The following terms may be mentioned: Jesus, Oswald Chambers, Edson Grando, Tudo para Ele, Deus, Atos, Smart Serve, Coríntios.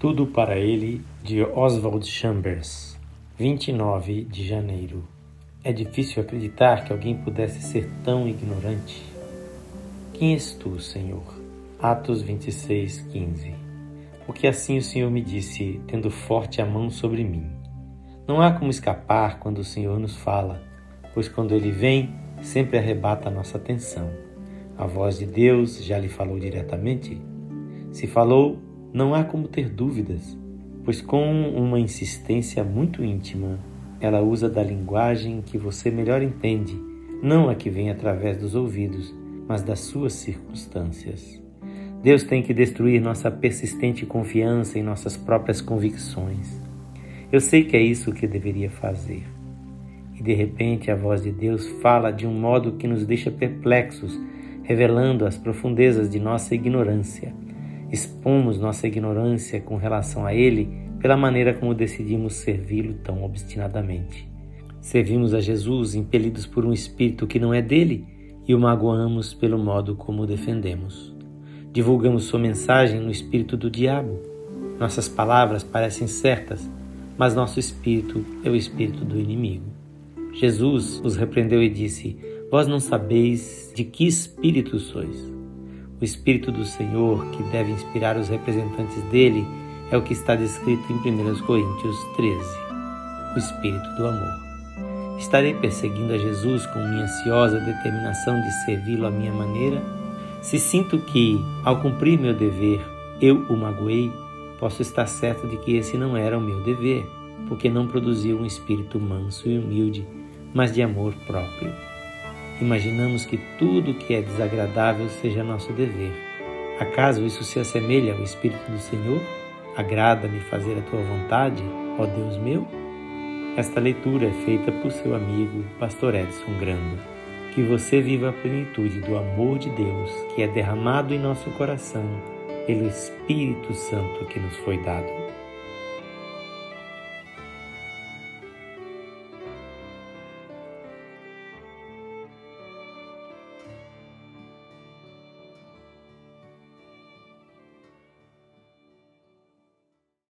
Tudo para Ele, de Oswald Chambers, 29 de janeiro. É difícil acreditar que alguém pudesse ser tão ignorante. Quem és tu, Senhor? Atos 26:15. Porque assim o Senhor me disse, tendo forte a mão sobre mim. Não há como escapar quando o Senhor nos fala, pois quando Ele vem, sempre arrebata a nossa atenção. A voz de Deus já lhe falou diretamente? Se falou, não há como ter dúvidas, pois com uma insistência muito íntima, ela usa da linguagem que você melhor entende, não a que vem através dos ouvidos, mas das suas circunstâncias. Deus tem que destruir nossa persistente confiança em nossas próprias convicções. Eu sei que é isso que eu deveria fazer. E de repente a voz de Deus fala de um modo que nos deixa perplexos, revelando as profundezas de nossa ignorância. Expomos nossa ignorância com relação a Ele pela maneira como decidimos servi-lo tão obstinadamente. Servimos a Jesus impelidos por um espírito que não é dele e o magoamos pelo modo como o defendemos. Divulgamos sua mensagem no espírito do diabo. Nossas palavras parecem certas, mas nosso espírito é o espírito do inimigo. Jesus os repreendeu e disse: "Vós não sabeis de que espírito sois." O Espírito do Senhor, que deve inspirar os representantes dele, é o que está descrito em 1 Coríntios 13, o Espírito do Amor. Estarei perseguindo a Jesus com minha ansiosa determinação de servi-lo à minha maneira? Se sinto que, ao cumprir meu dever, eu o magoei, posso estar certo de que esse não era o meu dever, porque não produziu um espírito manso e humilde, mas de amor próprio. Imaginamos que tudo o que é desagradável seja nosso dever. Acaso isso se assemelha ao Espírito do Senhor? Agrada-me fazer a tua vontade, ó Deus meu? Esta leitura é feita por seu amigo, pastor Edson Grando. Que você viva a plenitude do amor de Deus, que é derramado em nosso coração pelo Espírito Santo que nos foi dado.